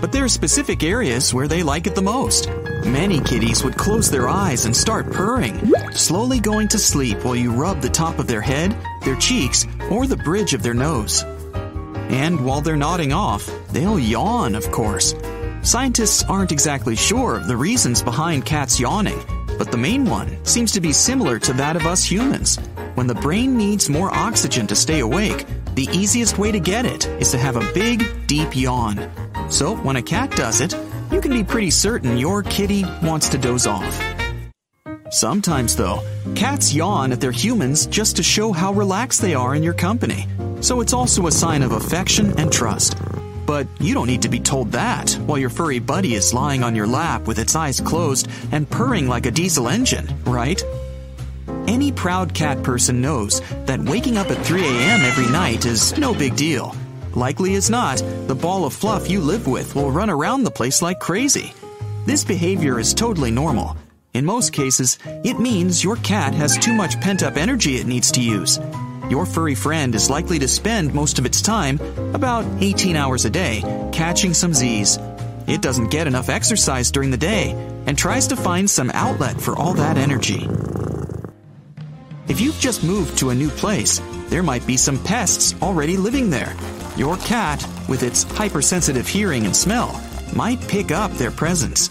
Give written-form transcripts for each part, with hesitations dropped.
but there are specific areas where they like it the most. Many kitties would close their eyes and start purring, slowly going to sleep while you rub the top of their head, their cheeks, or the bridge of their nose. And while they're nodding off, they'll yawn, of course. Scientists aren't exactly sure of the reasons behind cats yawning, but the main one seems to be similar to that of us humans. When the brain needs more oxygen to stay awake, the easiest way to get it is to have a big, deep yawn. So when a cat does it, you can be pretty certain your kitty wants to doze off. Sometimes, though, cats yawn at their humans just to show how relaxed they are in your company. So it's also a sign of affection and trust. But you don't need to be told that while your furry buddy is lying on your lap with its eyes closed and purring like a diesel engine, right? Any proud cat person knows that waking up at 3 a.m. every night is no big deal. Likely as not, the ball of fluff you live with will run around the place like crazy. This behavior is totally normal. In most cases, it means your cat has too much pent-up energy it needs to use. Your furry friend is likely to spend most of its time, about 18 hours a day, catching some Z's. It doesn't get enough exercise during the day and tries to find some outlet for all that energy. If you've just moved to a new place, there might be some pests already living there. Your cat, with its hypersensitive hearing and smell, might pick up their presence.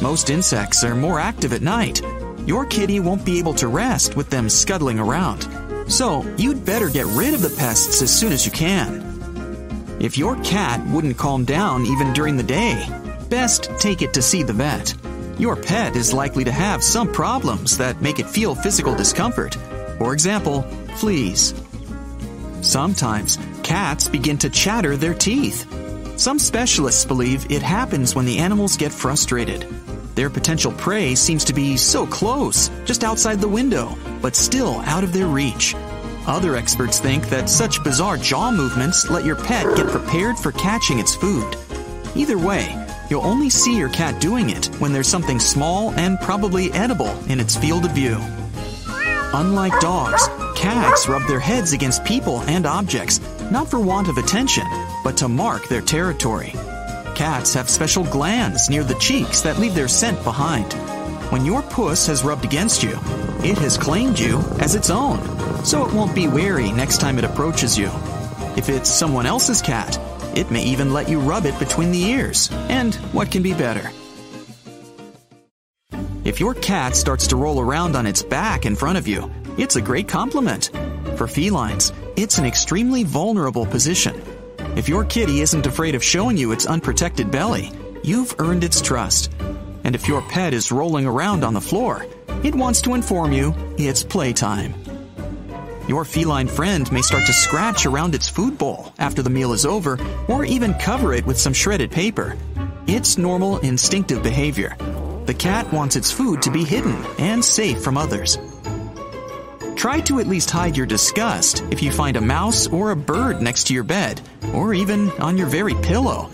Most insects are more active at night. Your kitty won't be able to rest with them scuttling around. So you'd better get rid of the pests as soon as you can. If your cat wouldn't calm down even during the day, best take it to see the vet. Your pet is likely to have some problems that make it feel physical discomfort. For example, fleas. Sometimes, cats begin to chatter their teeth. Some specialists believe it happens when the animals get frustrated. Their potential prey seems to be so close, just outside the window, but still out of their reach. Other experts think that such bizarre jaw movements let your pet get prepared for catching its food. Either way, you'll only see your cat doing it when there's something small and probably edible in its field of view. Unlike dogs, cats rub their heads against people and objects, not for want of attention, but to mark their territory. Cats have special glands near the cheeks that leave their scent behind. When your puss has rubbed against you, it has claimed you as its own, so it won't be wary next time it approaches you. If it's someone else's cat, it may even let you rub it between the ears, and what can be better? If your cat starts to roll around on its back in front of you, it's a great compliment. For felines, it's an extremely vulnerable position. If your kitty isn't afraid of showing you its unprotected belly, you've earned its trust. And if your pet is rolling around on the floor, it wants to inform you it's playtime. Your feline friend may start to scratch around its food bowl after the meal is over, or even cover it with some shredded paper. It's normal, instinctive behavior. The cat wants its food to be hidden and safe from others. Try to at least hide your disgust if you find a mouse or a bird next to your bed, or even on your very pillow.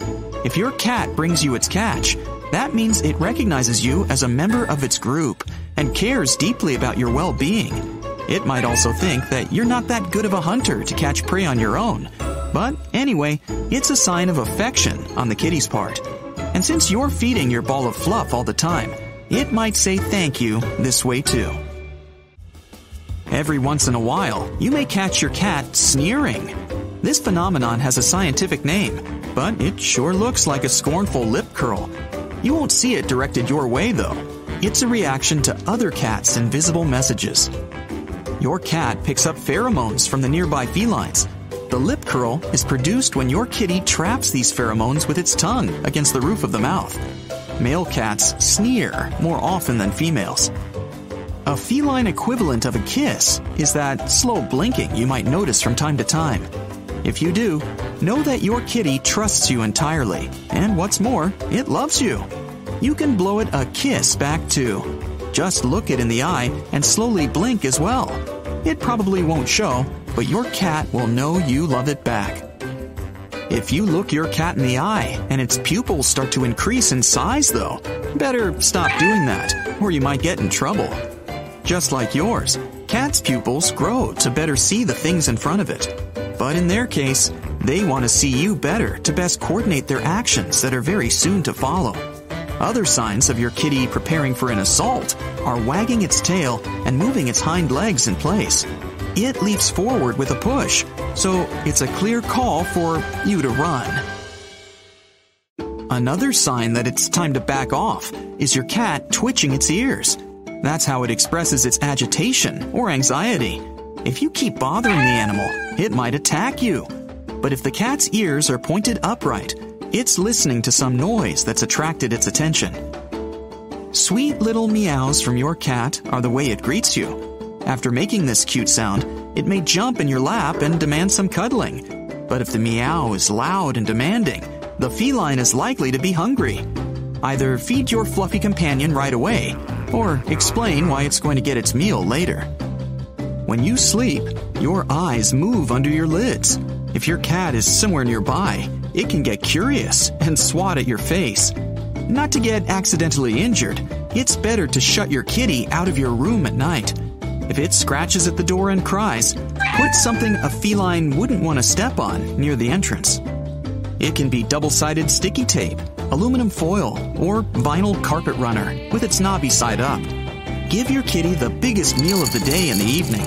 If your cat brings you its catch, that means it recognizes you as a member of its group and cares deeply about your well-being. It might also think that you're not that good of a hunter to catch prey on your own. But anyway, it's a sign of affection on the kitty's part. And since you're feeding your ball of fluff all the time, it might say thank you this way too. Every once in a while, you may catch your cat sneering. This phenomenon has a scientific name, but it sure looks like a scornful lip curl. You won't see it directed your way, though. It's a reaction to other cats' invisible messages. Your cat picks up pheromones from the nearby felines. The lip curl is produced when your kitty traps these pheromones with its tongue against the roof of the mouth. Male cats sneer more often than females. A feline equivalent of a kiss is that slow blinking you might notice from time to time. If you do, know that your kitty trusts you entirely, and what's more, it loves you. You can blow it a kiss back too. Just look it in the eye and slowly blink as well. It probably won't show, but your cat will know you love it back. If you look your cat in the eye and its pupils start to increase in size though, better stop doing that, or you might get in trouble. Just like yours, cats' pupils grow to better see the things in front of it. But in their case, they want to see you better to best coordinate their actions that are very soon to follow. Other signs of your kitty preparing for an assault are wagging its tail and moving its hind legs in place. It leaps forward with a push, so it's a clear call for you to run. Another sign that it's time to back off is your cat twitching its ears. That's how it expresses its agitation or anxiety. If you keep bothering the animal, it might attack you. But if the cat's ears are pointed upright, it's listening to some noise that's attracted its attention. Sweet little meows from your cat are the way it greets you. After making this cute sound, it may jump in your lap and demand some cuddling. But if the meow is loud and demanding, the feline is likely to be hungry. Either feed your fluffy companion right away, or explain why it's going to get its meal later. When you sleep, your eyes move under your lids. If your cat is somewhere nearby, it can get curious and swat at your face. Not to get accidentally injured, it's better to shut your kitty out of your room at night. If it scratches at the door and cries, put something a feline wouldn't want to step on near the entrance. It can be double-sided sticky tape, aluminum foil, or vinyl carpet runner with its knobby side up. Give your kitty the biggest meal of the day in the evening.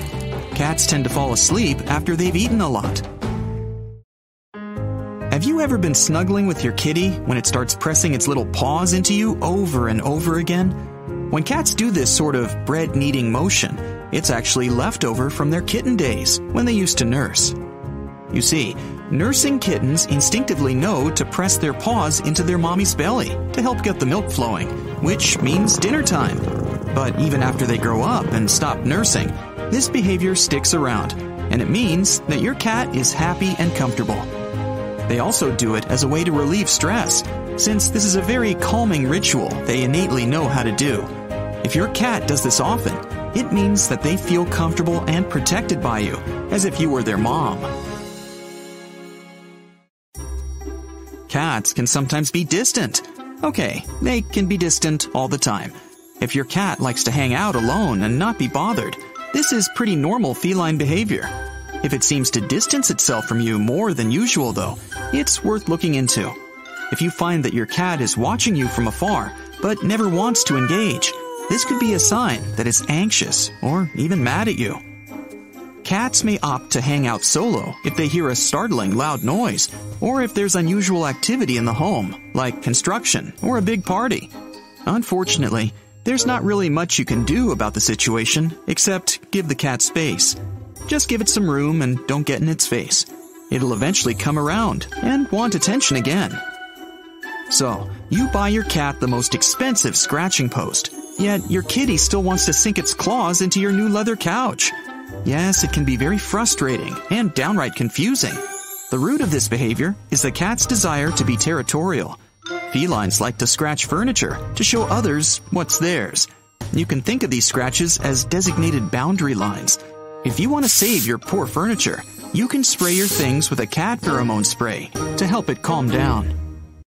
Cats tend to fall asleep after they've eaten a lot. Have you ever been snuggling with your kitty when it starts pressing its little paws into you over and over again? When cats do this sort of bread-kneading motion, it's actually leftover from their kitten days when they used to nurse. You see, nursing kittens instinctively know to press their paws into their mommy's belly to help get the milk flowing, which means dinner time. But even after they grow up and stop nursing, this behavior sticks around, and it means that your cat is happy and comfortable. They also do it as a way to relieve stress, since this is a very calming ritual they innately know how to do. If your cat does this often, it means that they feel comfortable and protected by you, as if you were their mom. Cats can sometimes be distant. Okay, they can be distant all the time. If your cat likes to hang out alone and not be bothered, this is pretty normal feline behavior. If it seems to distance itself from you more than usual, though, it's worth looking into. If you find that your cat is watching you from afar, but never wants to engage, this could be a sign that it's anxious or even mad at you. Cats may opt to hang out solo if they hear a startling loud noise, or if there's unusual activity in the home, like construction or a big party. Unfortunately, there's not really much you can do about the situation except give the cat space. Just give it some room and don't get in its face. It'll eventually come around and want attention again. So, you buy your cat the most expensive scratching post, yet your kitty still wants to sink its claws into your new leather couch. Yes, it can be very frustrating and downright confusing. The root of this behavior is the cat's desire to be territorial. Felines like to scratch furniture to show others what's theirs. You can think of these scratches as designated boundary lines. If you want to save your poor furniture, you can spray your things with a cat pheromone spray to help it calm down.